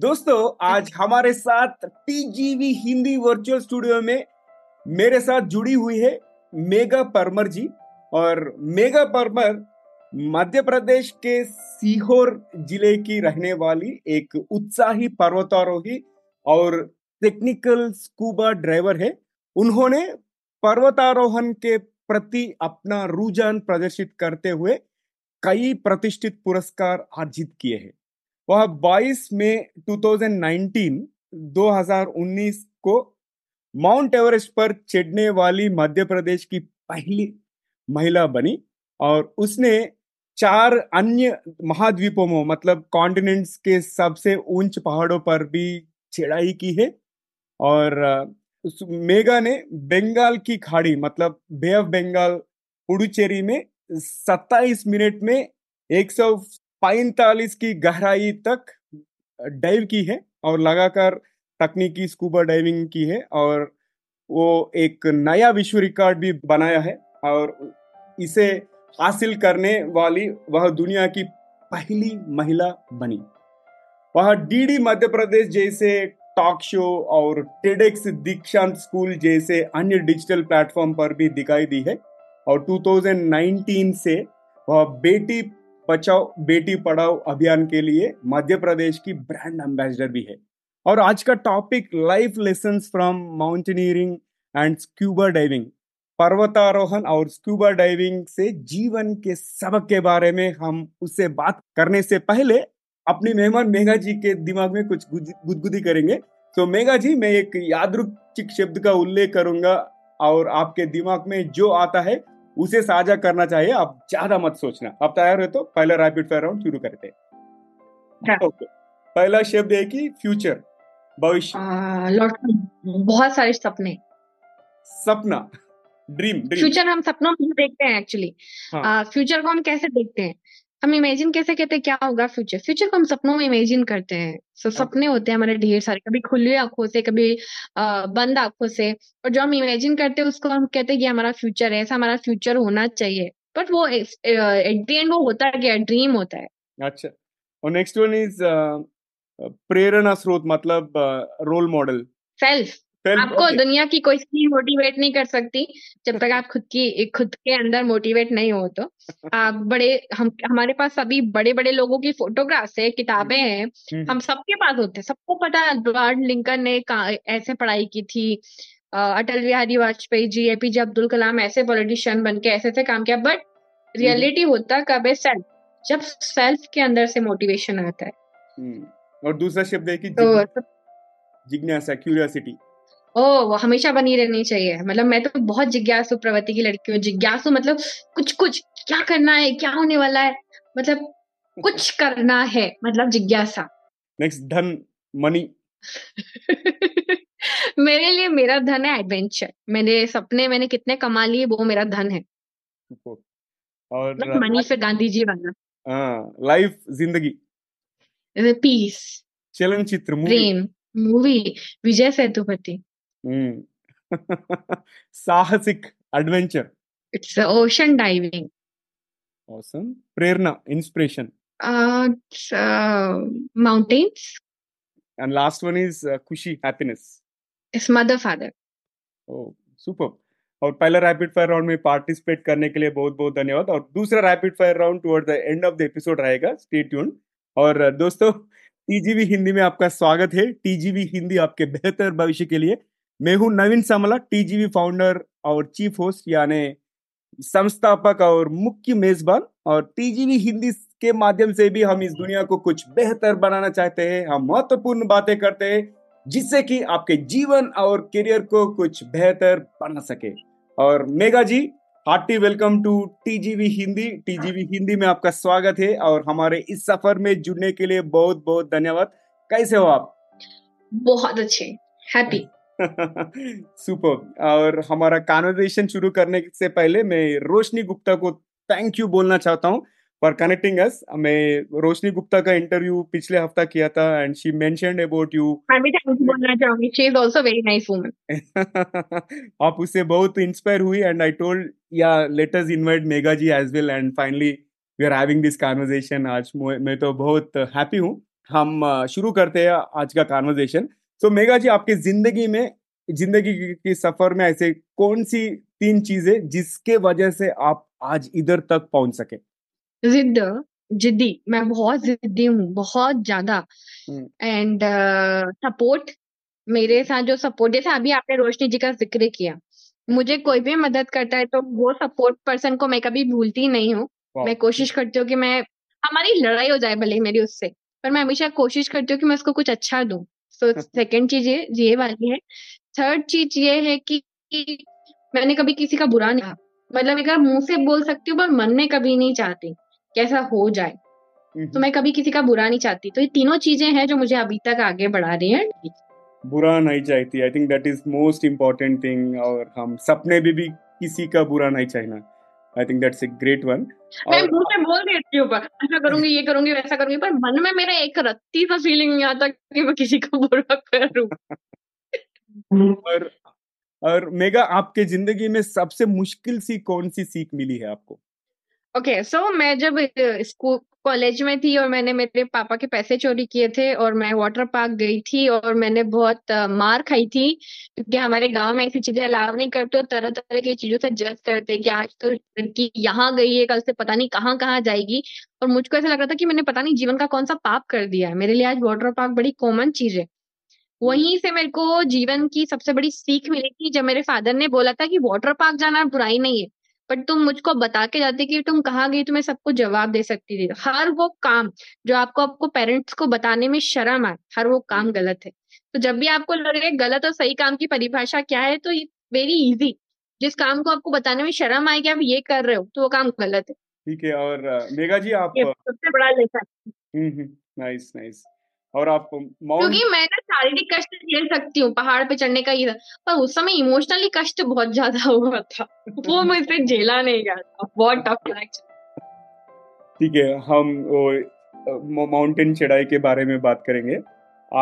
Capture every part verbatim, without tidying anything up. दोस्तों आज हमारे साथ टीजीवी हिंदी वर्चुअल स्टूडियो में मेरे साथ जुड़ी हुई है मेघा परमार जी। और मेघा परमार मध्य प्रदेश के सीहोर जिले की रहने वाली एक उत्साही पर्वतारोही और टेक्निकल स्कूबा ड्राइवर है। उन्होंने पर्वतारोहण के प्रति अपना रुझान प्रदर्शित करते हुए कई प्रतिष्ठित पुरस्कार अर्जित किए हैं। वह बाईस मई दो हज़ार उन्नीस को माउंट एवरेस्ट पर चढ़ने वाली मध्य प्रदेश की पहली महिला बनी और उसने चार अन्य महाद्वीपों में मतलब कॉन्टिनेंट्स के सबसे ऊंच पहाड़ों पर भी चढ़ाई की है। और मेघा ने बंगाल की खाड़ी मतलब बे ऑफ बंगाल पुडुचेरी में सत्ताईस मिनट में एक सौ पैंतालीस की गहराई तक डाइव की है और लगातार तकनीकी स्कूबा डाइविंग की है और वो एक नया विश्व रिकॉर्ड भी बनाया है। और इसे हासिल करने वाली वह दुनिया की पहली महिला बनी। वह डीडी मध्य प्रदेश जैसे टॉक शो और टेडेक्स दीक्षांत स्कूल जैसे अन्य डिजिटल प्लेटफॉर्म पर भी दिखाई दी है। और दो हज़ार उन्नीस से वह बेटी बचाओ बेटी पढ़ाओ अभियान के लिए मध्य प्रदेश की ब्रांड एम्बेसडर भी है। और आज का topic life lessons from mountaineering and scuba diving, पर्वतारोहण और स्क्यूबा डाइविंग से जीवन के सबक के बारे में। हम उससे बात करने से पहले अपनी मेहमान मेघा जी के दिमाग में कुछ गुदगुदी करेंगे। तो मेघा जी, मैं एक यादृच्छिक शब्द का उल्लेख करूंगा और आपके दिमाग में जो आता है उसे साझा करना चाहिए, आप ज्यादा मत सोचना। आप तैयार हो तो पहला रैपिड फायर राउंड शुरू करते हैं। ओके, पहला शब्द है कि फ्यूचर, भविष्य। बहुत सारे सपने, सपना, ड्रीम। फ्यूचर हम सपनों में देखते हैं एक्चुअली। फ्यूचर को हम कैसे देखते हैं, हम इमेजिन कैसे कहते हैं क्या होगा फ्यूचर। फ्यूचर को हम सपनों में इमेजिन करते हैं। सो so, सपने होते हैं हमारे ढेर सारे, कभी खुली आंखों से कभी आ, बंद आंखों से। और जो हम इमेजिन करते हैं उसको हम कहते हैं ये हमारा फ्यूचर है, ऐसा हमारा फ्यूचर होना चाहिए। बट वो एट द एंड वो होता है क्या, ड्रीम होता है। अच्छा, और नेक्स्ट वन इज प्रेरणा स्रोत मतलब रोल मॉडल, सेल्फ। आपको दुनिया की कोई चीज मोटिवेट नहीं कर सकती जब तक आप खुद की खुद के अंदर मोटिवेट नहीं हो। तो आप बड़े हम हमारे पास सभी बड़े बड़े लोगों की फोटोग्राफ्स है, किताबें हैं, हम सबके पास होते हैं। सबको पता है अब्राहम लिंकन ने ऐसे पढ़ाई की थी, अटल बिहारी वाजपेयी जी, एपीजे अब्दुल कलाम ऐसे पॉलिटिशियन बन के ऐसे ऐसे काम किया। बट रियलिटी होता कब है, सेल्फ, जब सेल्फ के अंदर से मोटिवेशन आता है। और दूसरा शब्द है कि जिज्ञासा, क्यूरियोसिटी। ओ, हमेशा बनी रहनी चाहिए। मतलब मैं तो बहुत जिज्ञासु प्रवृत्ति की लड़की हूँ। जिज्ञासु मतलब कुछ कुछ क्या करना है, क्या होने वाला है, मतलब कुछ करना है, मतलब जिज्ञासा। नेक्स्ट धन, मनी। मेरे लिए मेरा धन है एडवेंचर। मेरे सपने मैंने कितने कमा लिए वो मेरा धन है। और मनी से गांधी जी बना। लाइफ, जिंदगी, पीस। चलचित्र, प्रेम, मूवी विजय सेतुपति। साहसिक, adventure, it's ocean diving. Awesome. प्रेरणा, inspiration, mountains. And last one is खुशी, happiness, it's mother father. Oh super. और पहला रैपिड फायर राउंड में पार्टिसिपेट करने के लिए बहुत बहुत धन्यवाद। और दूसरा rapid fire round toward the end of the episode रहेगा, स्टे ट्यून्ड। और दोस्तों टीजीवी हिंदी में आपका स्वागत है। टीजीवी हिंदी आपके बेहतर भविष्य के लिए। मैं हूं नवीन सामला, टीजीवी फाउंडर और चीफ होस्ट यानी संस्थापक और मुख्य मेजबान। और टीजीवी हिंदी के माध्यम से भी हम इस दुनिया को कुछ बेहतर बनाना चाहते हैं। हम महत्वपूर्ण बातें करते हैं जिससे कि आपके जीवन और करियर को कुछ बेहतर बना सके। और Megha ji, hearty welcome to TGV Hindi. TGV Hindi में आपका स्वागत है और हमारे इस सफर में जुड़ने के लिए बहुत बहुत धन्यवाद। कैसे हो आप? बहुत अच्छे, हैप्पी। सुपर। और हमारा कन्वर्सेशन शुरू करने से पहले मैं रोशनी गुप्ता को थैंक यू बोलना चाहता हूं फॉर कनेक्टिंग अस। मैं रोशनी गुप्ता का इंटरव्यू पिछले हफ्ता किया था and she mentioned about you. मैं भी थैंक यू बोलना चाहूंगी, she is also very nice woman. आप उससे बहुत इंस्पायर हुई and I told ya let us invite Megha ji as well and finally we are having this conversation आज। मैं तो बहुत हैप्पी हूँ। हम शुरू करते हैं आज का कॉन्वर्जेशन। तो मेघा जी, आपके जिंदगी में, जिंदगी के सफर में ऐसे कौन सी तीन चीजें जिसके वजह से आप आज इधर तक पहुंच सके? जिद, जिद्दी, मैं बहुत जिद्दी हूँ, बहुत ज्यादा। एंड सपोर्ट, मेरे साथ जो सपोर्ट, जैसे अभी आपने रोशनी जी का जिक्र किया, मुझे कोई भी मदद करता है तो वो सपोर्ट पर्सन को मैं कभी भूलती नहीं हूँ। मैं कोशिश करती हूँ कि मैं, हमारी लड़ाई हो जाए भले मेरी उससे, पर मैं हमेशा कोशिश करती हूँ कि मैं उसको कुछ अच्छा दूं। सो सेकंड चीज ये ये वाली है। थर्ड चीज ये है कि मैंने कभी किसी का बुरा नहीं कहा, मतलब एक मुंह से बोल सकती हूँ पर मन में कभी नहीं चाहती कि ऐसा हो जाए, तो मैं कभी किसी का बुरा नहीं चाहती। तो ये तीनों चीजें हैं जो मुझे अभी तक आगे बढ़ा रही है। बुरा नहीं चाहती, I think that is most important thing. और हम सपने में भी किसी का बुरा नहीं चाहना, I think that's a great one. मैं मुंह से बोल देती हूँ, ऐसा करूंगी, ये करूंगी, वैसा करूंगी, पर मन में मेरा एक रत्ती सा फीलिंग नहीं आता कि मैं किसी को बुरा करूं। और, और मेगा, आपके जिंदगी में सबसे मुश्किल सी कौन सी सीख मिली है आपको? ओके, सो मैं जब स्कूल कॉलेज में थी और मैंने मेरे पापा के पैसे चोरी किए थे और मैं वाटर पार्क गई थी और मैंने बहुत मार खाई थी, क्योंकि हमारे गांव में ऐसी चीजें अलाव नहीं करते, तरह तरह की चीजों से जज करते कि आज तो लड़की यहाँ गई है, कल से पता नहीं कहाँ कहाँ जाएगी। और मुझको ऐसा लग रहा था कि मैंने पता नहीं जीवन का कौन सा पाप कर दिया है, मेरे लिए आज वाटर पार्क बड़ी कॉमन चीज है। वहीं से मेरे को जीवन की सबसे बड़ी सीख मिली थी जब मेरे फादर ने बोला था कि वाटर पार्क जाना बुराई नहीं है, पर तुम मुझको बता के जाते कि तुम कहाँ गई तो मैं सबको जवाब दे सकती थी। हर वो काम जो आपको आपको पेरेंट्स को बताने में शर्म आए, हर वो काम गलत है। तो जब भी आपको लगे गलत और सही काम की परिभाषा क्या है, तो वेरी इजी, जिस काम को आपको बताने में शर्म आए कि आप ये कर रहे हो, तो वो काम गलत है। ठीक है। और मेघा जी, आप सबसे बड़ा लेसन। Nice nice. और आप? क्योंकि मैं ना शारीरिक कष्ट झेल सकती हूँ, पहाड़ पे चढ़ने का ये, पर उस समय इमोशनली कष्ट बहुत ज्यादा हुआ था, वो मुझसे झेला नहीं गया था, बहुत टफ लगा। ठीक है, हम माउंटेन चढ़ाई के बारे में बात करेंगे।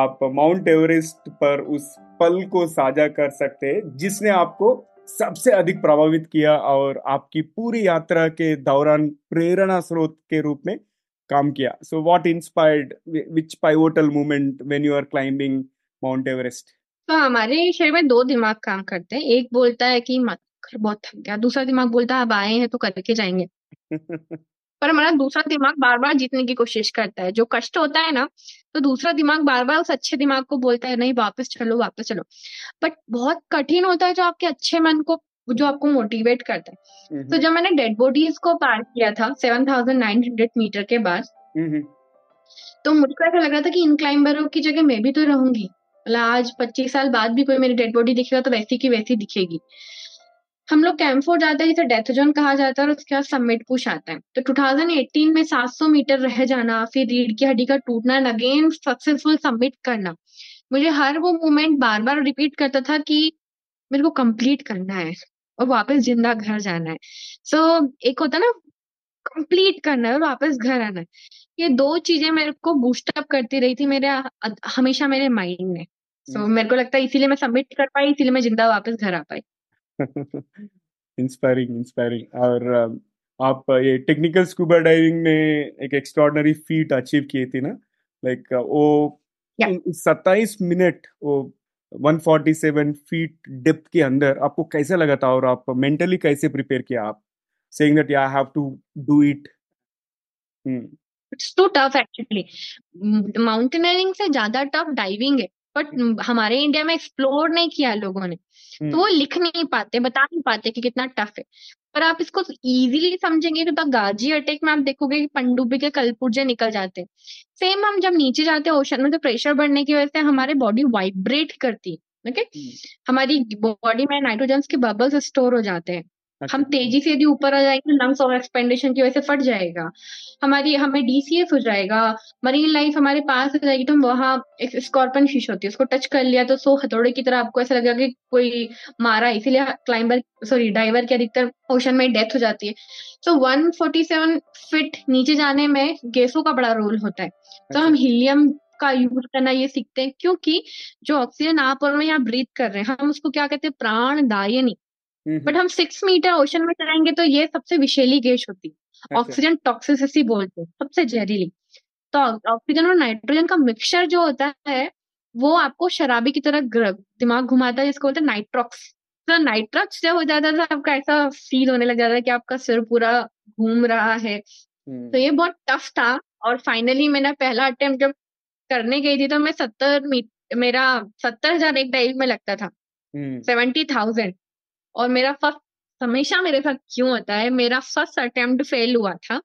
आप माउंट एवरेस्ट पर उस पल को साझा कर सकते हैं जिसने आपको सबसे अधिक प्रभावित किया और आपकी पूरी यात्रा के दौरान प्रेरणा स्रोत के रूप में काम किया? So what inspired, which pivotal moment when you are climbing Mount Everest? तो हमारे शरीर में दो दिमाग काम करते हैं, एक बोलता है कि मत कर, बहुत थक गया, दूसरा दिमाग बोलता है अब आए हैं तो करके जाएंगे। पर हमारा दूसरा दिमाग बार बार जीतने की कोशिश करता है, जो कष्ट होता है ना, तो दूसरा दिमाग बार बार उस अच्छे दिमाग को बोलता है नहीं वापस चलो, वापस चलो। बट बहुत कठिन होता है जो आपके अच्छे मन को, जो आपको मोटिवेट करता है। तो जब मैंने डेड बॉडीज को पार किया था seven thousand nine hundred metre के बाद, तो मुझको ऐसा लग रहा था कि इन क्लाइंबरों की जगह मैं भी तो रहूंगी, मतलब आज पच्चीस साल बाद भी कोई मेरी डेड बॉडी दिखेगा तो वैसी की वैसी दिखेगी। हम लोग कैंपफोर जाते हैं जिसे डेथ जोन कहा जाता है, और उसके बाद सबमिट पुश आता है। तो टू थाउजेंड एटीन में सात सौ मीटर रह जाना, फिर रीढ़ की हड्डी का टूटना, अगेन सक्सेसफुल सबमिट करना, मुझे हर वो मोमेंट बार बार रिपीट करता था कि मेरे को कंप्लीट करना है और वापस जिंदा घर जाना है। सो so, एक होता ना कंप्लीट करना है और वापस घर आना है, ये दो चीजें मेरे को बूस्टअप करती रही थी मेरे हमेशा, मेरे माइंड में। सो so, मेरे को लगता है इसीलिए मैं सबमिट कर पाई, इसीलिए मैं जिंदा वापस घर आ पाई। Inspiring, inspiring. और आप ये टेक्निकल स्कूबा डाइविंग में एक एक्स्ट्रॉर्डनरी फीट अचीव किए थे ना, लाइक वो सत्ताईस मिनट वो एक सौ सैंतालीस फीट डेप्थ के अंदर, आपको कैसा लगा था और आप मेंटली कैसे प्रिपेयर किया? आप saying that I have to do it, it's too tough. Actually mountaineering से ज्यादा टफ डाइविंग है, बट हमारे इंडिया में एक्सप्लोर नहीं किया लोगों ने, hmm. तो वो लिख नहीं पाते, बता नहीं पाते कि कितना टफ है। पर आप इसको इजीली समझेंगे तो गाजी अटैक में आप देखोगे कि पनडुब्बी के कलपुर्जे निकल जाते हैं। सेम हम जब नीचे जाते हैं ओशन में, तो प्रेशर बढ़ने की वजह से हमारे बॉडी वाइब्रेट करती है, okay? हमारी बॉडी में नाइट्रोजन के बबल्स स्टोर हो जाते हैं। अच्छा। हम तेजी से यदि ऊपर आ जाएंगे तो लंग्स और एक्सपेंडेशन की वजह से फट जाएगा, हमारी हमें डीसीएस हो जाएगा, मरीन लाइफ हमारे पास हो जाएगी। तो हम वहाँ एक स्कॉर्पियन फिश होती है, उसको टच कर लिया तो सो हथौड़े की तरह आपको ऐसा लगेगा कि कोई मारा, इसीलिए क्लाइंबर सॉरी डाइवर के अधिकतर ओशन में डेथ हो जाती है। सो एक सौ सैंतालीस फीट नीचे जाने में गैसों का बड़ा रोल होता है। तो हम हीलियम का यूज करना ये सीखते हैं, क्योंकि जो ऑक्सीजन आप और मैं यहाँ ब्रीथ कर रहे हैं, हम उसको क्या कहते हैं, प्राणदायिनी। बट हम सिक्स मीटर ओशन में चलाएंगे तो ये सबसे विषैली गैस होती है, ऑक्सीजन टॉक्सिसिटी बोलते हैं, सबसे जहरीली। तो ऑक्सीजन और नाइट्रोजन का मिक्सचर जो होता है वो आपको शराबी की तरह दिमाग घुमाता है, जिसको बोलते हैं नाइट्रॉक्स। तो नाइट्रॉक्स जब हो जाता था आपका ऐसा फील होने लग जाता है कि आपका सिर पूरा घूम रहा है। तो ये बहुत टफ था। और फाइनली मैंने पहला अटेम्प्ट जब करने गई थी तो मैं सत्तर मेरा सत्तर हजार एक डाइव में लगता था, सेवेंटी थाउजेंड। और मेरा फर्स्ट, हमेशा मेरे साथ क्यों होता है, मेरा फर्स्ट अटेम्प्ट फेल हुआ था।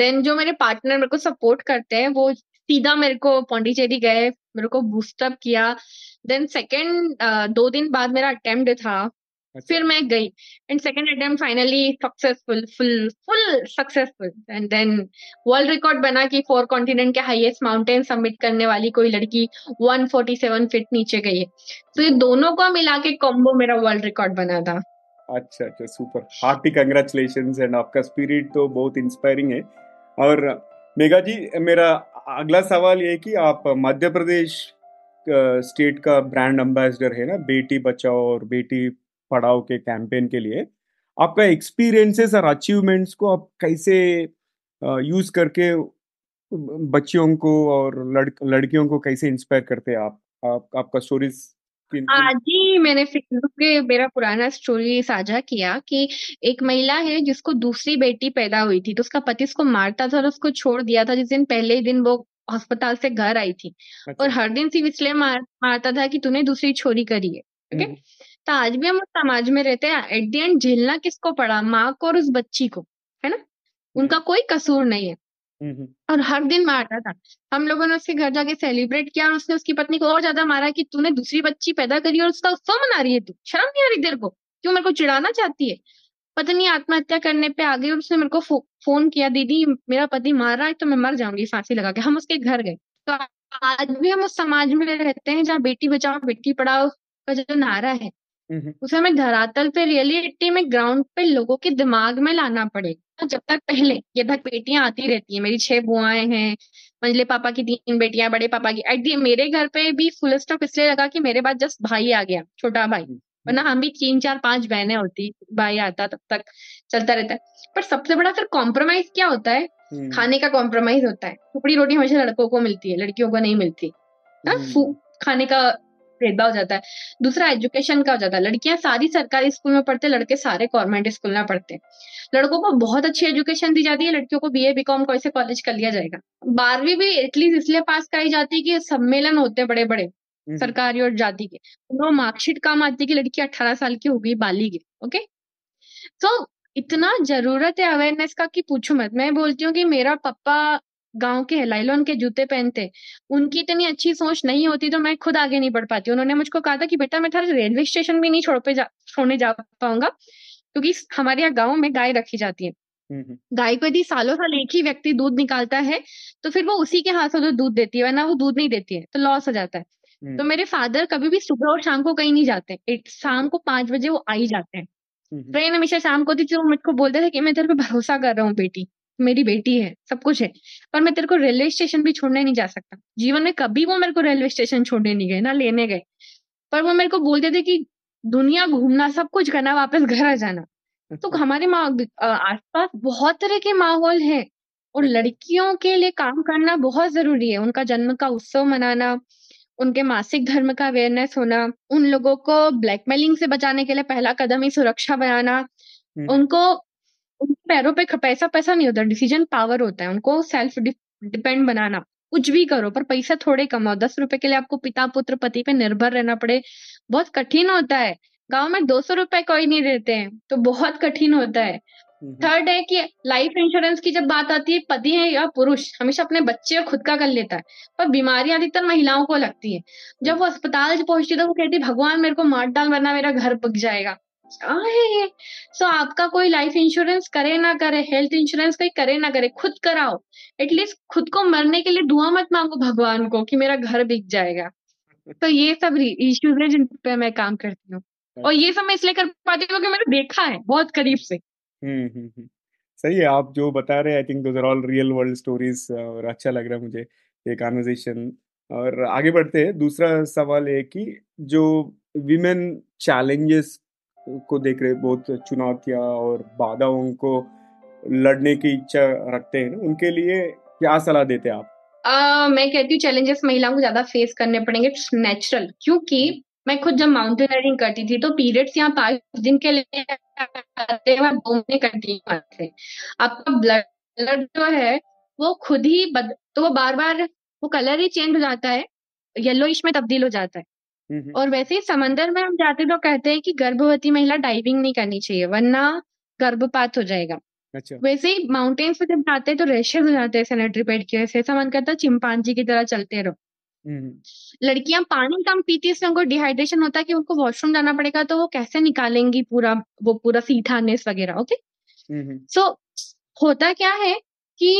देन जो मेरे पार्टनर मेरे को सपोर्ट करते हैं वो सीधा मेरे को पौंडीचेरी गए, मेरे को बूस्टअप किया। देन सेकेंड दो दिन बाद मेरा अटेम्प्ट था, फिर मैं गई and second attempt finally successful, full full successful. And then world record बना कि फोर कॉन्टिनेंट के हाईएस्ट माउंटेन सबमिट करने वाली कोई लड़की वन फोर्टी सेवन फीट नीचे गई है। तो ये दोनों को मिला के कॉम्बो मेरा वर्ल्ड रिकॉर्ड बना था। अच्छा अच्छा, सुपर, हार्टी कंग्रेचुलेशंस। एंड आपका स्पिरिट तो बहुत इंस्पायरिंग है। और मेघा जी, मेरा अगला सवाल ये है कि आप मध्य प्रदेश स्टेट का ब्रांड एम्बेसडर है ना, बेटी बचाओ और बेटी पढ़ाओ के कैंपेन के लिए। आपका एक्सपीरियंसेस और अचीवमेंट्स को आप कैसे यूज करके बच्चियों को और लड़क, लड़कियों को कैसे इंस्पायर करते हैं आप, आप आपका स्टोरीज? आज ही मैंने फेसबुक पे मेरा पुराना स्टोरी साझा किया कि एक महिला है जिसको दूसरी बेटी पैदा हुई थी, तो उसका पति उसको मारता था और उसको छोड़ दिया था। जिस दिन पहले ही दिन वो अस्पताल से घर आई थी। अच्छा। और हर दिन सिर्फ इसलिए मार, मारता था कि तूने दूसरी छोरी करी है। ओके, तो आज भी हम उस समाज में रहते हैं। एट द एंड झेलना किसको पड़ा, माँ को और उस बच्ची को, है ना। उनका कोई कसूर नहीं है। और हर दिन मारता था। हम लोगों ने उसके घर जाके सेलिब्रेट किया और उसने उसकी पत्नी को और ज्यादा मारा कि तूने दूसरी बच्ची पैदा करी और उसका उत्सव मना रही है, तू शर्म नहीं आ रही तेरे को, क्यों मेरे को चिढ़ाना चाहती है। पत्नी आत्महत्या करने पे आ गई और उसने मेरे को फो, फोन किया, दीदी मेरा पति मार रहा है तो मैं मर जाऊंगी फांसी लगा के। हम उसके घर गए। तो आज भी हम उस समाज में रहते हैं जहाँ बेटी बचाओ बेटी पढ़ाओ का जो नारा है उसे हमें धरातल पे, रियलिटी में, ग्राउंड पे लोगों के दिमाग में लाना पड़ेगा। जब तक पहले ये तक बेटियां आती रहती है, मेरी छह बुआएं हैं, मंझले पापा की तीन बेटियां, बड़े पापा की एट दी। मेरे घर पे भी फुल स्टॉप इसलिए लगा कि मेरे बाद जस्ट भाई आ गया, छोटा भाई, वरना हम भी तीन चार पांच बहनें होती, भाई आता तब तक चलता रहता है। पर सबसे बड़ा फिर कॉम्प्रोमाइज क्या होता है, खाने का कॉम्प्रोमाइज होता है। टुकड़ी रोटी हमेशा लड़कों को मिलती है, लड़कियों को नहीं मिलती। खाने का भेदभाव हो जाता है। दूसरा एजुकेशन का हो जाता है। लड़कियां सारी सरकारी स्कूल में पढ़ते, लड़के सारे गवर्नमेंट स्कूल में पढ़ते। लड़कों को बहुत अच्छी एजुकेशन दी जाती है, लड़कियों को बीए बीकॉम कैसे कॉलेज कर लिया जाएगा। बारहवीं भी एटलीस्ट इसलिए पास कराई जाती है कि सम्मेलन होते हैं बड़े बड़े सरकारी और जाति के, वो मार्कशीट काम आती है कि लड़की अठारह साल की हो गई, बालिग है। ओके, तो इतना जरूरत है अवेयरनेस का कि पूछो मत। मैं बोलती हूँ कि मेरा पापा गांव के लाइलॉन के जूते पहनते, उनकी इतनी अच्छी सोच नहीं होती तो मैं खुद आगे नहीं बढ़ पाती। उन्होंने मुझको कहा था कि बेटा मैं थारे रेलवे स्टेशन भी नहीं छोड़ पे जा, छोड़ने जा पाऊंगा, क्योंकि हमारे यहाँ गाँव में गाय रखी जाती है। गाय को यदि सालों साल एक ही व्यक्ति दूध निकालता है तो फिर वो उसी के हाथ से दूध देती है, वरना वो दूध नहीं देती है, तो लॉस हो जाता है। तो मेरे फादर कभी भी सुबह और शाम को कहीं नहीं जाते, शाम को पांच बजे वो आई जाते हैं। ट्रेन हमेशा शाम को थी। तो मुझको बोलते थे कि मैं तेरे पे भरोसा कर रहा हूँ बेटी, मेरी बेटी है, सब कुछ है, पर मैं तेरे को रेलवे स्टेशन भी छोड़ने नहीं जा सकता। जीवन में कभी वो मेरे को रेलवे स्टेशन छोड़ने नहीं गए ना लेने गए, पर वो मेरे को बोलते थे कि दुनिया घूमना, सब कुछ करना, वापस घर आ जाना। तो हमारे माँ आसपास बहुत तरह के माहौल है और लड़कियों के लिए काम करना बहुत जरूरी है। उनका जन्म का उत्सव मनाना, उनके मासिक धर्म का अवेयरनेस होना, उन लोगों को ब्लैकमेलिंग से बचाने के लिए पहला कदम ही सुरक्षा बनाना। उनको उनके पैरों पे पैसा पैसा नहीं होता, डिसीजन पावर होता है। उनको सेल्फ डिपेंड बनाना, कुछ भी करो पर पैसा थोड़े कमाओ। दस रुपए के लिए आपको पिता, पुत्र, पति पे निर्भर रहना पड़े, बहुत कठिन होता है। गांव में दो सौ रुपए कोई नहीं देते हैं, तो बहुत कठिन होता है। थर्ड है कि लाइफ इंश्योरेंस की जब बात आती है, पति है या पुरुष हमेशा अपने बच्चे और खुद का कर लेता है, पर बीमारियां अधिकतर महिलाओं को लगती है। जब वो अस्पताल पहुंचती है तो वो कहती है भगवान मेरे को मार डाल, वरना मेरा घर पक जाएगा। है सो so, आपका कोई लाइफ इंश्योरेंस करे ना करे, हेल्थ इंश्योरेंस कोई करे ना करे, खुद कराओ। एटलीस्ट खुद को मरने के लिए दुआ मत मांगो भगवान को कि मेरा घर बिक जाएगा। तो ये सब इश्यूज है जिन पे मैं काम करती हूँ, और ये सब मैं इसलिए कर पाती हूँ कि मैंने देखा है बहुत करीब से। हम्म हम्म सही है, आप जो बता रहे हैं, I think those are all real world stories. और अच्छा लग रहा है मुझे ये कन्वर्सेशन। और आगे बढ़ते हैं। दूसरा सवाल है कि जो विमेन चैलेंजेस को देख रहे, बहुत चुनौतियां और बाधाओं को लड़ने की इच्छा रखते हैं, उनके लिए क्या सलाह देते हैं आप? uh, मैं कहती हूँ चैलेंजेस महिलाओं को ज्यादा फेस करने पड़ेंगे, इट्स नेचुरल। क्योंकि मैं खुद जब माउंटेनियरिंग करती थी तो पीरियड्स यहाँ पाँच दिन के लिए आते हैं, दो महीने कंटिन्यू आते। आपका ब्लड कलर जो है वो खुद ही बद... तो वो बार बार वो कलर ही चेंज हो जाता है, येलोइश में तब्दील हो जाता है। और वैसे ही समंदर में हम जाते लोग कहते हैं कि गर्भवती महिला डाइविंग नहीं करनी चाहिए वरना गर्भपात हो जाएगा। अच्छा। वैसे ही माउंटेन्स में जब जाते हैं तो रैशेस हो जाते हैं सैनिटरी पैड की वजह से, ऐसा मन करता है चिंपांजी की तरह चलते रहो। लड़कियां पानी कम पीती है, उनको डिहाइड्रेशन होता है कि उनको वॉशरूम जाना पड़ेगा तो वो कैसे निकालेंगी पूरा वो पूरा सीठानेस वगैरह। ओके, सो होता क्या है कि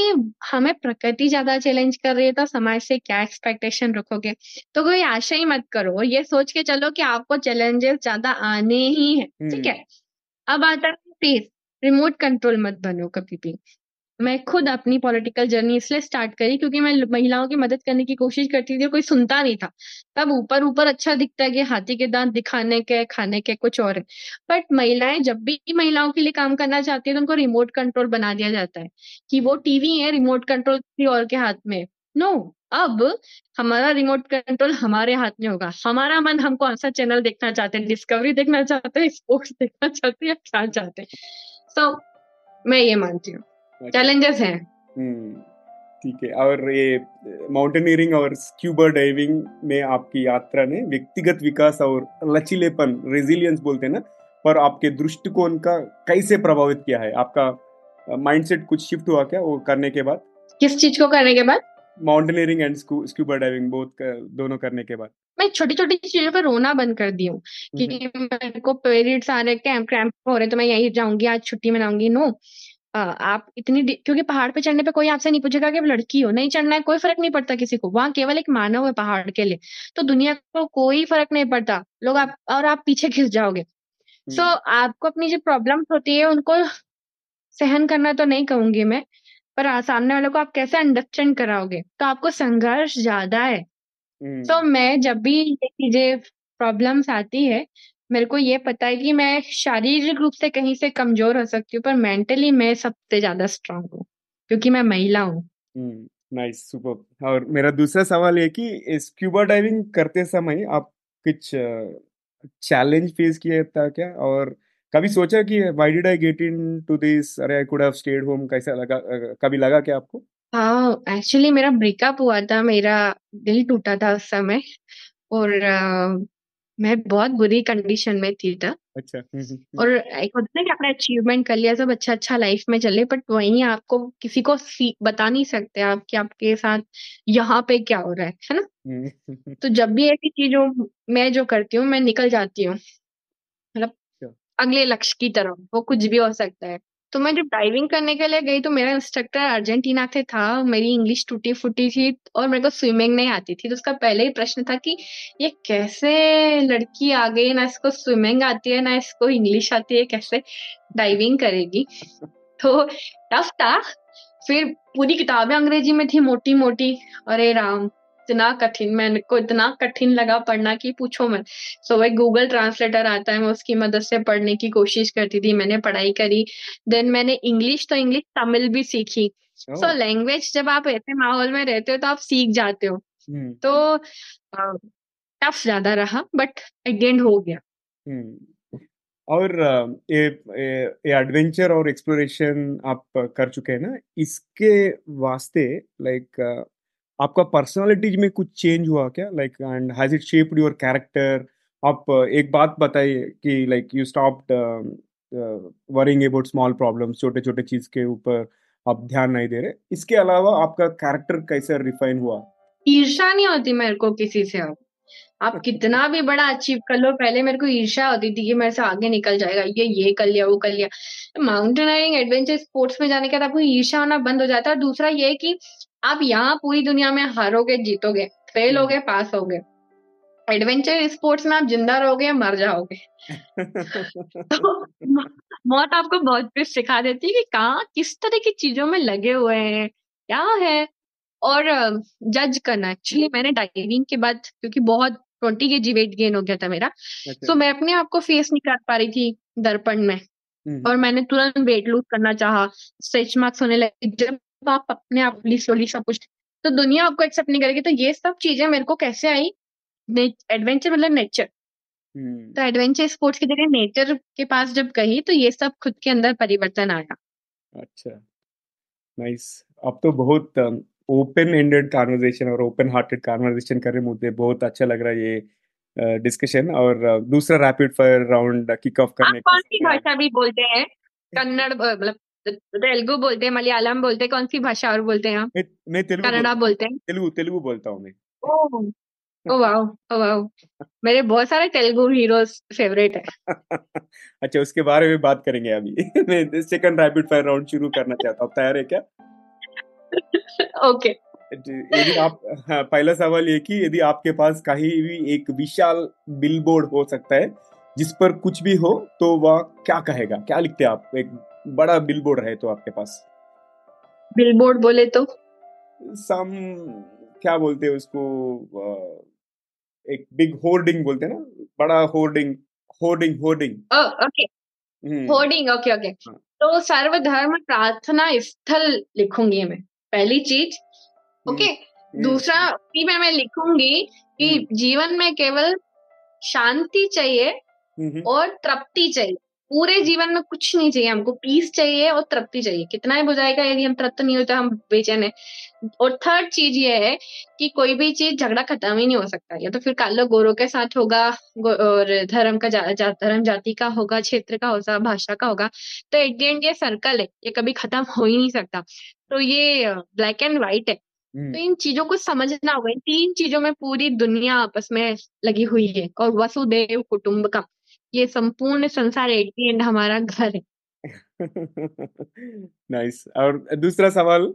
हमें प्रकृति ज्यादा चैलेंज कर रही है तो समाज से क्या एक्सपेक्टेशन रखोगे, तो कोई आशा ही मत करो और ये सोच के चलो कि आपको चैलेंजेस ज्यादा आने ही हैं। ठीक है, अब आता है प्लीज रिमोट कंट्रोल मत बनो कभी भी। मैं खुद अपनी पॉलिटिकल जर्नी इसलिए स्टार्ट करी क्योंकि मैं महिलाओं की मदद करने की कोशिश करती थी, कोई सुनता नहीं था। तब ऊपर ऊपर अच्छा दिखता है कि हाथी के दांत दिखाने के खाने के कुछ और है, बट महिलाएं जब भी महिलाओं के लिए काम करना चाहती है तो उनको रिमोट कंट्रोल बना दिया जाता है कि वो टीवी है, रिमोट कंट्रोल किसी और के हाथ में। नो, अब हमारा रिमोट कंट्रोल हमारे हाथ में होगा। हमारा मन, हमको ऐसा चैनल देखना चाहते हैं, डिस्कवरी देखना चाहते हैं, स्पोर्ट्स देखना चाहते हैं, क्या चाहते हैं। सो मैं ये मानती हूँ चैलेंजेस हैं। ठीक है, और ये माउंटेनियरिंग और स्क्यूबा डाइविंग में आपकी यात्रा ने व्यक्तिगत विकास और लचीलेपन, रेजिलियंस बोलते हैं ना, पर आपके दृष्टिकोण का कैसे प्रभावित किया है? आपका माइंडसेट कुछ शिफ्ट हुआ क्या वो करने के बाद? किस चीज को करने के बाद? Mountaineering and scuba diving, both दोनों करने के बाद मैं छोटी छोटी चीजों पर रोना बंद कर दी हूँ कि मेरे को पीरियड्स आ रहे, क्रैम्प क्रैम्प हो रहे तो मैं यही जाऊंगी, आज छुट्टी मनाऊंगी। नो, आप इतनी, क्योंकि पहाड़ पे चढ़ने पे कोई आपसे नहीं पूछेगा कि आप लड़की हो, नहीं चढ़ना है, कोई फर्क नहीं पड़ता किसी को। वहां केवल एक मानव है पहाड़ के लिए, तो दुनिया को कोई फर्क नहीं पड़ता। लोग आप और आप पीछे खिंच जाओगे। सो so, आपको अपनी जो प्रॉब्लम्स होती है उनको सहन करना तो नहीं कहूंगी मैं, पर सामने वालों को आप कैसे अंडरस्टैंड कराओगे, तो आपको संघर्ष ज्यादा है। सो so, मैं जब भी ये चीजें प्रॉब्लम्स आती है, मेरे को ये पता है कि मैं शारीरिक रूप से कहीं से कमजोर हो सकती हूँ पर मेंटली मैं सबसे ज्यादा स्ट्रांग हूँ क्योंकि मैं महिला हूँ। Nice, super. और मेरा दूसरा सवाल है कि स्क्यूबा डाइविंग करते समय आप कुछ चैलेंज फेस किया था क्या, और कभी सोचा कि why did I get into this, अरे I could have stayed home, कैसा लगा, कभी लगा क्या आपको? हाँ, एक्चुअली मेरा ब्रेकअप हुआ था, मेरा दिल टूटा था उस समय और uh, मैं बहुत बुरी कंडीशन में थी था। अच्छा। और एक होता है कि आपने अचीवमेंट कर लिया, सब अच्छा अच्छा लाइफ में चले, बट वहीं आपको किसी को बता नहीं सकते आप कि आपके साथ यहाँ पे क्या हो रहा है, है ना। तो जब भी ऐसी चीजों मैं जो करती हूँ, मैं निकल जाती हूँ, मतलब अगले लक्ष्य की तरफ, वो कुछ भी हो सकता है। तो मैं जब डाइविंग करने के लिए गई तो मेरा इंस्ट्रक्टर अर्जेंटीना से था, मेरी इंग्लिश टूटी फूटी थी और मेरे को स्विमिंग नहीं आती थी, तो उसका पहले ही प्रश्न था कि ये कैसे लड़की आ गई, ना इसको स्विमिंग आती है ना इसको इंग्लिश आती है, कैसे डाइविंग करेगी। तो टफ था, फिर पूरी किताबें अंग्रेजी में थी मोटी मोटी, अरे राम इतना कठिन, मैंने को इतना कठिन लगा पढ़ना कि पूछो मत। सो वह गूगल ट्रांसलेटर आता है, मैं उसकी मदद से पढ़ने की कोशिश करती थी, मैंने पढ़ाई करी। देन मैंने इंग्लिश तो इंग्लिश तमिल भी सीखी। सो लैंग्वेज जब आप ऐसे माहौल में रहते हो तो आप सीख जाते हो। hmm. तो टफ ज्यादा रहा बट एट द एंड हो गया। hmm. और एडवेंचर और एक्सप्लोरेशन आप कर चुके हैं ना, इसके वास्ते लाइक आपका पर्सनालिटी में कुछ चेंज हुआ क्या, like and has it shaped your character? आप एक बात बताइए कि like you stopped worrying about small problems, छोटे छोटे चीज के ऊपर आप ध्यान नहीं दे रहे, इसके अलावा आपका कैरेक्टर कैसे रिफाइन हुआ? ईर्ष्या नहीं होती मेरे को किसी से, अब आप कितना भी बड़ा अचीव कर लो, पहले मेरे को ईर्ष्या होती थी कि मेरे से आगे निकल जाएगा, ये ये कर लिया वो कर लिया। माउंटेनियरिंग, एडवेंचर स्पोर्ट्स में जाने के बाद आपको ईर्ष्या होना बंद हो जाता है। दूसरा ये कि आप यहाँ पूरी दुनिया में हारोगे, जीतोगे, फेल होगे, पास होगे। एडवेंचर स्पोर्ट्स में आप जिंदा रहोगे या मर जाओगे। तो मौत आपको बहुत कुछ सिखा देती है कि कहाँ किस तरह की चीजों में लगे हुए हैं, क्या है, और जज करना। एक्चुअली मैंने डाइविंग के बाद, क्योंकि बहुत ट्वेंटी के जी वेट गेन हो गया था मेरा, तो मैं अपने आप को फेस नहीं कर पा रही थी दर्पण में, और मैंने तुरंत वेट लूज करना चाहा, स्ट्रेच मार्क्स होने लगे। जब आप अपने आप स्लोली सब कुछ तो दुनिया आपको एक्सेप्ट नहीं करेगी। तो ये सब चीजें मेरे को कैसे आई, एडवेंचर मतलब नेचर, तो एडवेंचर स्पोर्ट्स की जगह नेचर के पास जब गई तो ये सब खुद के अंदर परिवर्तन आया। अच्छा, नाइस। आप तो बहुत ओपन एंडेड कन्वर्सेशन और ओपन हार्टेड कन्वर्सेशन कर रहे हैं, मुझे बहुत अच्छा लग रहा है ये डिस्कशन। और दूसरा rapid fire round kick off करने का, कौन सी भाषा भी बोलते हैं? कन्नड़ मतलब तेलुगु बोलते हैं, मलयालम बोलते हैं, कौन सी भाषा और बोलते हैं आप? मैं तेलुगु कन्नड़ा बोलते हैं। तेलुगु तेलुगु बोलता हूँ मैं। Oh oh wow, oh wow. मेरे बहुत सारे तेलुगु हीरोज फेवरेट है। अच्छा, उसके बारे में बात करेंगे अभी। मैं सेकंड रैपिड फायर राउंड शुरू करना चाहता हूँ, तैयार है क्या? ओके। यदि आप, पहला सवाल ये कि यदि आपके पास कहीं भी एक विशाल बिलबोर्ड हो सकता है जिस पर कुछ भी हो तो वह क्या कहेगा, क्या लिखते हैं आप? एक बड़ा बिलबोर्ड है तो आपके पास, बिलबोर्ड बोले तो सम क्या बोलते हैं उसको, एक बिग होर्डिंग बोलते हैं ना, बड़ा hoarding. Hoarding hoarding okay hoarding okay okay तो सर्वधर्म प्रार्थना स्थल लिखूंगी मैं, पहली चीज। Okay okay? दूसरा उसी में मैं लिखूंगी कि जीवन में केवल शांति चाहिए और तृप्ति चाहिए, पूरे जीवन में कुछ नहीं चाहिए हमको, पीस चाहिए और तृप्ति चाहिए। कितना ही बुझाएगा, यदि हम तृप्त नहीं हो तो हम बेचैन है। और थर्ड चीज ये है कि कोई भी चीज झगड़ा खत्म ही नहीं हो सकता, या तो फिर कालो गोरों के साथ होगा और धर्म का जा, जा, धर्म जाति का होगा, क्षेत्र का होगा, भाषा का होगा। तो एट द एंड ये सर्कल है, ये कभी खत्म हो ही नहीं सकता। तो ये ब्लैक एंड व्हाइट है, तो इन चीजों को समझना होगा। इन तीन चीजों में पूरी दुनिया आपस में लगी हुई है और वसुदेव कुटुम्बकम, ये संपूर्ण संसार एट द एंड हमारा घर है। नाइस। और दूसरा सवाल,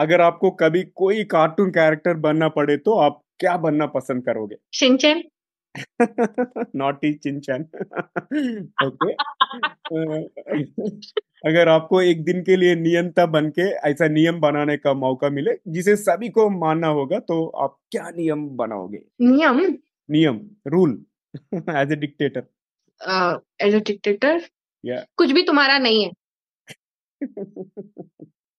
अगर आपको कभी कोई कार्टून कैरेक्टर बनना पड़े तो आप क्या बनना पसंद करोगे? शिनचैन। Naughty Shinchan. ओके। अगर आपको एक दिन के लिए नियंता बनके ऐसा नियम बनाने का मौका मिले जिसे सभी को मानना होगा तो आप क्या नियम बनाओगे? नियम नियम rule as a dictator. As a dictator कुछ भी तुम्हारा नहीं है।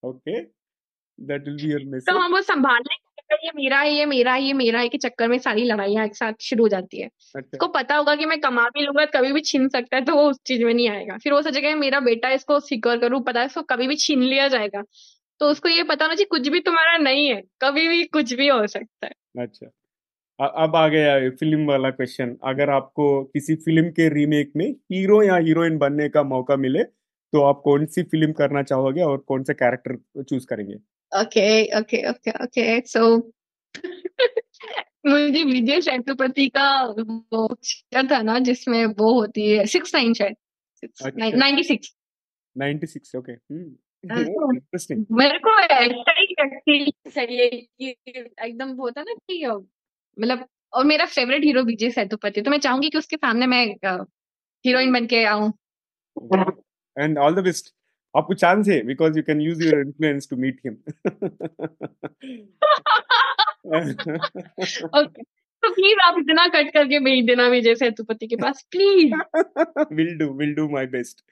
Okay, that will be your message. तो हम वो संभालने के चक्कर, ये मेरा है ये मेरा है ये मेरा है के चक्कर में सारी लड़ाइयां एक साथ शुरू हो जाती है। अच्छा। को पता होगा कि मैं कमा भी लूंगा, कभी भी छीन सकता है, तो वो उस चीज में नहीं आएगा। फिर वो सोचेगा मेरा बेटा, इसको सिक्योर करूं, पता है इसको कभी भी छीन लिया जाएगा। तो उसको ये पता होना चाहिए कुछ भी तुम्हारा नहीं है, कभी भी कुछ भी हो सकता है। अच्छा, अब आ गया फिल्म वाला क्वेश्चन। अगर आपको किसी फिल्म के रीमेक में हीरो या हीरोइन बनने का मौका मिले तो आप कौन सी फिल्म करना चाहोगे और कौन सा कैरेक्टर चूज करेंगे? Okay okay okay okay so मुझे विजय सेतुपति का वो था ना जिसमें वो होती है सिक्स नाइन शायद ninety six. Ninety six, okay. Interesting. मेरे को ऐसा ही कैरेक्टर चाहिए कि एकदम होता ना कि मतलब, और मेरा फेवरेट हीरो विजय सेतुपति, तो मैं चाहूंगी कि उसके सामने मैं हीरोइन बन के आऊं। एंड ऑल द बेस्ट, आपको चांस है because you can use your influence to meet him. Okay, तो प्लीज आप इतना कट करके भेज देना विजय सेतुपति के पास, please. Will do, will do my best.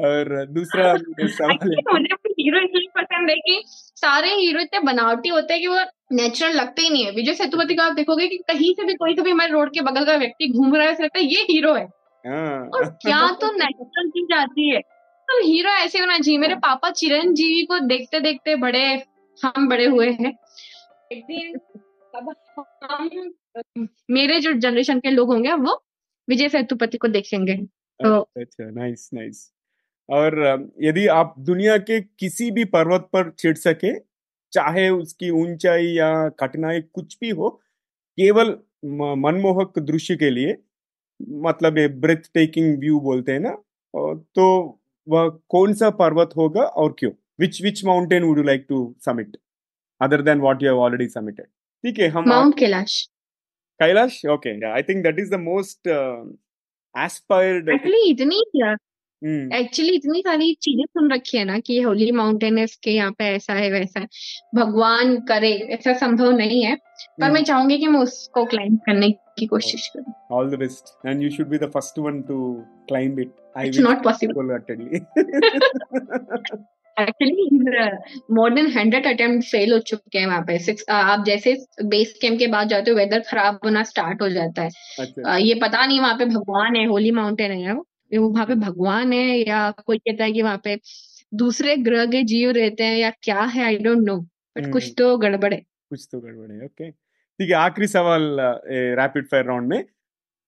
और दूसरा सवाल है, मुझे हीरो इसलिए पसंद है कि सारे हीरो इतने बनावटी होते हैं कि वो नेचुरल लगते ही नहीं है। विजय सेतुपति का आप देखोगे कि कहीं से भी कोई से भी हमारे रोड के बगल का व्यक्ति घूम रहा है, ऐसा लगता है ये हीरो है। और क्या तो नेचुरल चीज आती है। तो हीरो ऐसे होना चाहिए। मेरे पापा चिरंजीवी को देखते देखते बड़े हम बड़े हुए हैं। हम मेरे जो जनरेशन के लोग होंगे वो विजय सेतुपति को देखेंगे। अच्छा, नाइस नाइस। और यदि आप दुनिया के किसी भी पर्वत पर चढ़ सके, चाहे उसकी ऊंचाई या कठिनाई कुछ भी हो, केवल मनमोहक दृश्य के लिए, मतलब ये ब्रेथ टेकिंग व्यू बोलते हैं ना, तो वह कौन सा पर्वत होगा और क्यों? Which which mountain would you like to summit other than what you have already summited? ठीक है, हम mount Kailash. Kailash, okay. I think that is the most aspired. Actually इतनी एक्चुअली इतनी सारी चीजें सुन रखी है ना कि होली माउंटेन है, इसके यहाँ पे ऐसा है वैसा है, भगवान करे ऐसा संभव नहीं है, पर मैं चाहूंगी कि मैं उसको क्लाइंब करने की कोशिश करूं। All the best and you should be the first one to climb it. I will not possible. Actually more than hundred attempt fail हो चुके हैं वहाँ पे. सिक्स आप जैसे बेस कैंप के बाद जाते हो वेदर खराब होना स्टार्ट हो जाता है. अच्छा. ये पता नहीं वहाँ पे भगवान है, होली माउंटेन है वो, वहाँ पे भगवान है या कोई कहता है कि वहाँ पे दूसरे ग्रह के जीव रहते हैं या क्या है, आई डोंट नो, बट कुछ तो गड़बड़ है, कुछ तो गड़बड़ है. ओके ठीक है, आखिरी सवाल रैपिड फायर राउंड में.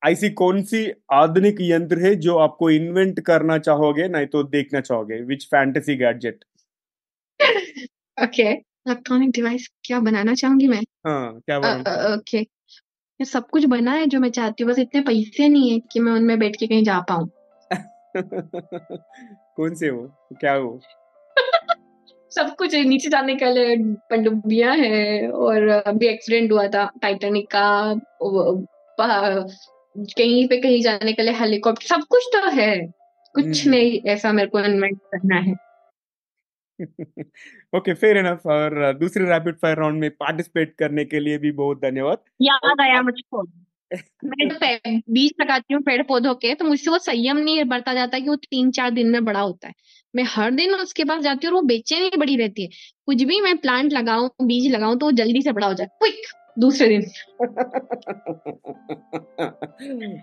ऐसी कौन सी आधुनिक यंत्र है जो आपको इन्वेंट करना चाहोगे नहीं तो देखना चाहोगे? Which fantasy gadget? Okay, electronic device क्या बनाना चाहूंगी मैं? हाँ, क्या बनाना? ओके, सब कुछ बना है जो मैं चाहती हूँ, बस इतने पैसे नहीं है कि मैं उनमें बैठ के कहीं जा पाऊँ. कौन से वो, क्या वो? सब कुछ नीचे जाने के लिए पनडुब्बियां है, और अभी एक्सीडेंट हुआ था टाइटैनिक का, कहीं पे कहीं जाने के लिए हेलीकॉप्टर, सब कुछ तो है, कुछ नहीं ऐसा मेरे को इन्वेंट करना है. Okay, fair enough. और दूसरे रैपिड फायर राउंड में पार्टिसिपेट करने के लिए भी बहुत धन्यवाद. याद आया मुझको, मैं तो बीज लगाती हूँ पेड़ पौधों के, तो मुझसे वो संयम नहीं बरता जाता कि वो तीन चार दिन में बड़ा होता है. मैं हर दिन उसके पास जाती हूँ और वो बेचैनी बड़ी रहती है. कुछ भी मैं प्लांट लगाऊं, बीज लगाऊं, तो वो जल्दी से बड़ा हो जाए, क्विक, दूसरे दिन.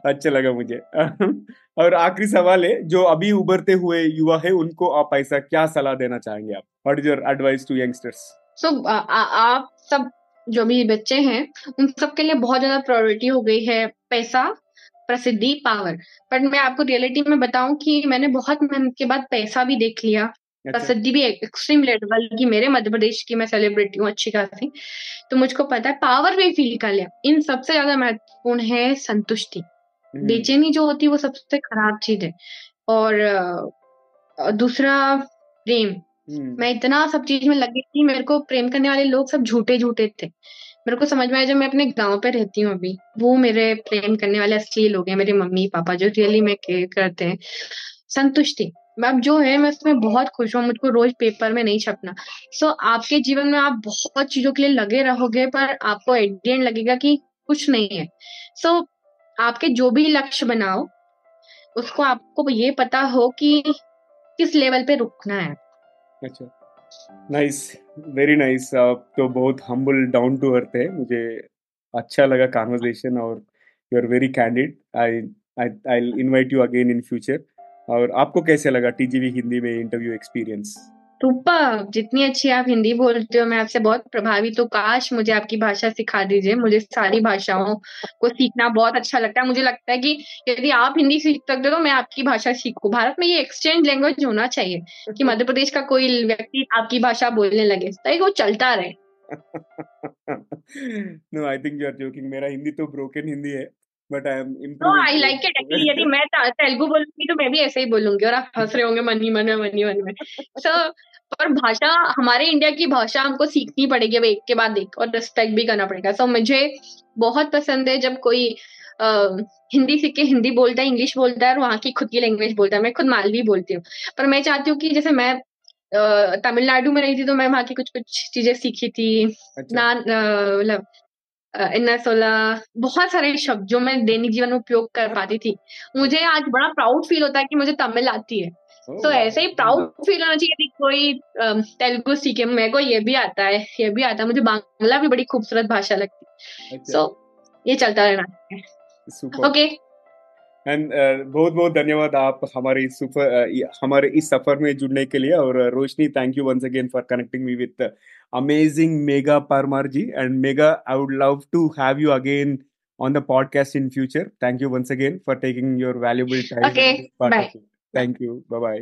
अच्छा लगा मुझे. और आखिरी सवाल है, जो अभी उभरते हुए युवा है उनको आप ऐसा क्या सलाह देना चाहेंगे? आप what is your advice to youngsters? So आप सब जो भी बच्चे हैं उन सब के लिए बहुत ज्यादा प्रायोरिटी हो गई है पैसा, प्रसिद्धि, पावर. बट मैं आपको रियलिटी में बताऊं कि मैंने बहुत मेहनत के बाद पैसा भी देख लिया. अच्छा. प्रसिद्धि भी एक्सट्रीम लेवल की, मेरे मध्य प्रदेश की मैं सेलिब्रिटी हूँ अच्छी खासी, तो मुझको पता है. पावर भी फील कर लिया. इन सबसे ज्यादा महत्वपूर्ण है संतुष्टि. बेचैनी जो होती है वो सबसे खराब चीज है. और दूसरा प्रेम. मैं इतना सब चीज में लगी थी, मेरे को प्रेम करने वाले लोग सब झूठे झूठे थे. मेरे को समझ में आया जब मैं अपने गांव पे रहती हूँ अभी, वो मेरे प्रेम करने वाले असली लोग हैं, मेरे मम्मी पापा जो रियली में केयर करते हैं. संतुष्टि अब जो है मैं उसमें बहुत खुश हूँ. मुझको रोज पेपर में नहीं छपना. सो आपके जीवन में आप बहुत चीजों के लिए लगे रहोगे, पर आपको एट द एंड लगेगा कि कुछ नहीं है. सो आपके जो भी लक्ष्य बनाओ उसको आपको ये पता हो कि किस लेवल पे रुकना है. अच्छा, नाइस, वेरी नाइस. आप तो बहुत हम्बल, डाउन टू अर्थ है. मुझे अच्छा लगा कॉन्वर्जेशन, और you are very candid. I I invite you again in future. और आपको कैसे लगा टीजीवी हिंदी में इंटरव्यू एक्सपीरियंस? सुपर. जितनी अच्छी आप हिंदी बोलते हो मैं आपसे बहुत प्रभावित हूँ. काश मुझे आपकी भाषा सिखा दीजिए. मुझे सारी भाषाओं को सीखना बहुत अच्छा लगता है. मुझे लगता है कि यदि आप हिंदी सीख सकते हो तो मैं आपकी भाषा सीखूं. भारत में ये एक्सचेंज लैंग्वेज होना चाहिए कि मध्य प्रदेश का कोई व्यक्ति आपकी भाषा बोलने लगे, ताकि वो चलता रहे. No, I think you are joking. मेरा हिंदी तो ब्रोकन हिंदी है, but I am improving. I like it. Actually यदि मैं तेलुगु बोलूंगी तो मैं भी ऐसे ही बोलूंगी, और आप हंस रहे होंगे मन ही मन में मन ही मन में. सो पर भाषा, हमारे इंडिया की भाषा हमको सीखनी पड़ेगी अब, एक के बाद एक, और रिस्पेक्ट भी करना पड़ेगा. सो so, मुझे बहुत पसंद है जब कोई आ, हिंदी सीख के हिंदी बोलता है, इंग्लिश बोलता है, और वहाँ की खुद की लैंग्वेज बोलता है. मैं खुद मालवी बोलती हूँ, पर मैं चाहती हूँ कि जैसे मैं तमिलनाडु में रही थी तो मैं वहाँ की कुछ कुछ चीजें सीखी थी. अच्छा. ना मतलब इन्ना सोला बहुत सारे शब्द जो मैं दैनिक जीवन में उपयोग कर पाती थी. मुझे आज बड़ा प्राउड फील होता है कि मुझे तमिल आती है. तो so, ऐसे ही प्राउड फील होना चाहिए. कोई तेलुगु सीखे, मेरे को ये भी आता है, ये भी आता है. मुझे बांग्ला भी बड़ी खूबसूरत भाषा लगती है. सो so, ये चलता रहना. ओके, एंड बहुत बहुत धन्यवाद आप हमारे इस सफर हमारे इस सफर में जुड़ने के लिए. और Roshni, thank you once again for connecting me with amazing Megha Parmar ji. And Megha, I would love to have you again on the podcast in future. Thank you once again for taking your valuable time. Thank you, bye bye.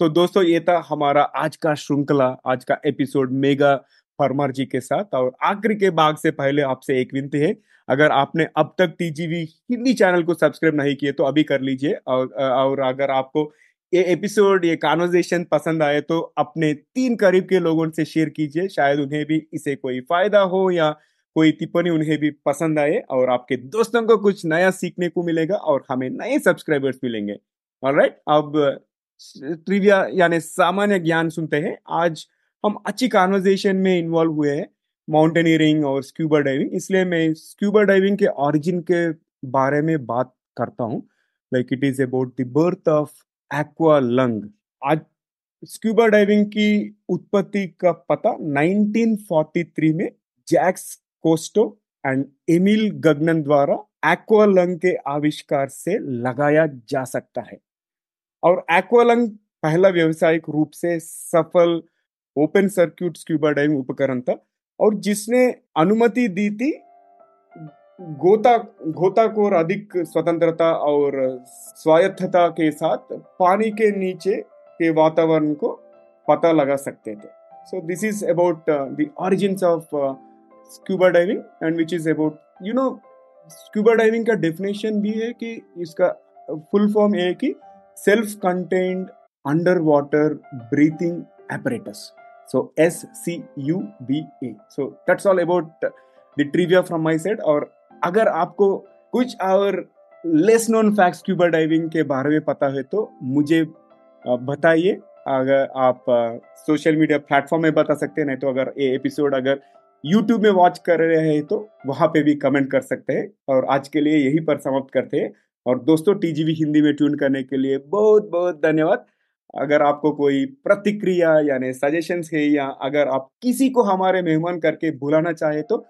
तो दोस्तों, ये था हमारा आज का श्रृंखला, आज का एपिसोड मेघा परमार जी के साथ. और आखिरी के भाग से पहले आपसे एक विनती है, अगर आपने अब तक टीजीवी हिंदी चैनल को सब्सक्राइब नहीं किए तो अभी कर लीजिए. और और अगर आपको ये एपिसोड, ये कॉन्वर्जेशन पसंद आए तो अपने तीन करीब के लोगों से शेयर कीजिए. शायद उन्हें भी इससे कोई फायदा हो या कोई टिप्पणी उन्हें भी पसंद आए, और आपके दोस्तों को कुछ नया सीखने को मिलेगा और हमें नए सब्सक्राइबर्स मिलेंगे. ऑलराइट, अब ट्रिविया यानी सामान्य ज्ञान सुनते हैं. आज हम अच्छी कॉन्वर्जेशन में इन्वॉल्व हुए हैं माउंटेनियरिंग और स्क्यूबा डाइविंग, इसलिए मैं स्क्यूबा डाइविंग के ऑरिजिन के बारे में बात करता हूँ. Like it is about the birth of aqua lung. आज स्क्यूबा डाइविंग की उत्पत्ति का पता उन्नीस सौ तैंतालीस में Jacques Cousteau and Emile Gagnan द्वारा एक्वा लंग के आविष्कार से लगाया जा सकता है। और एक्वा लंग पहला व्यावसायिक रूप से सफल ओपन सर्किट स्क्यूबा डाइविंग उपकरण था और जिसने अनुमति दी थी गोता गोताखोर अधिक स्वतंत्रता और स्वायत्तता के साथ पानी के नीचे के वातावरण को पता लगा सकते थे। So this is about the origins of scuba diving and which is about you know scuba diving का डेफिनेशन भी है कि इसका फुल फॉर्म है कि self contained under water breathing apparatus, so S C U B A। so that's all about the trivia from my side। और अगर आपको कुछ और less known facts scuba diving के बारे में पता है तो मुझे बताइए। अगर आप सोशल मीडिया प्लेटफॉर्म में बता सकते हैं, नहीं तो अगर ये एपिसोड अगर यूट्यूब में वॉच कर रहे हैं तो वहाँ पे भी कमेंट कर सकते हैं। और आज के लिए यहीं पर समाप्त करते हैं। और दोस्तों, टीजीवी हिंदी में ट्यून करने के लिए बहुत बहुत धन्यवाद। अगर आपको कोई प्रतिक्रिया यानी सजेशंस है या अगर आप किसी को हमारे मेहमान करके बुलाना चाहे तो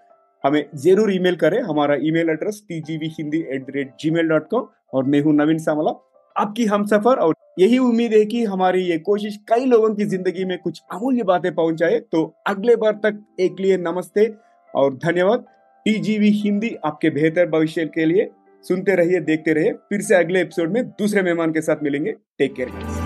हमें जरूर ईमेल करें। हमारा email address T G V Hindi at the rate Gmail dot com. और मैं हूँ नवीन सामला, आपकी हमसफर, और यही उम्मीद है कि हमारी ये कोशिश कई लोगों की जिंदगी में कुछ अमूल्य बातें पहुंचाए। तो अगले बार तक एक लिए नमस्ते और धन्यवाद। टीजीवी हिंदी आपके बेहतर भविष्य के लिए सुनते रहिए, देखते रहिए। फिर से अगले एपिसोड में दूसरे मेहमान के साथ मिलेंगे। Take care.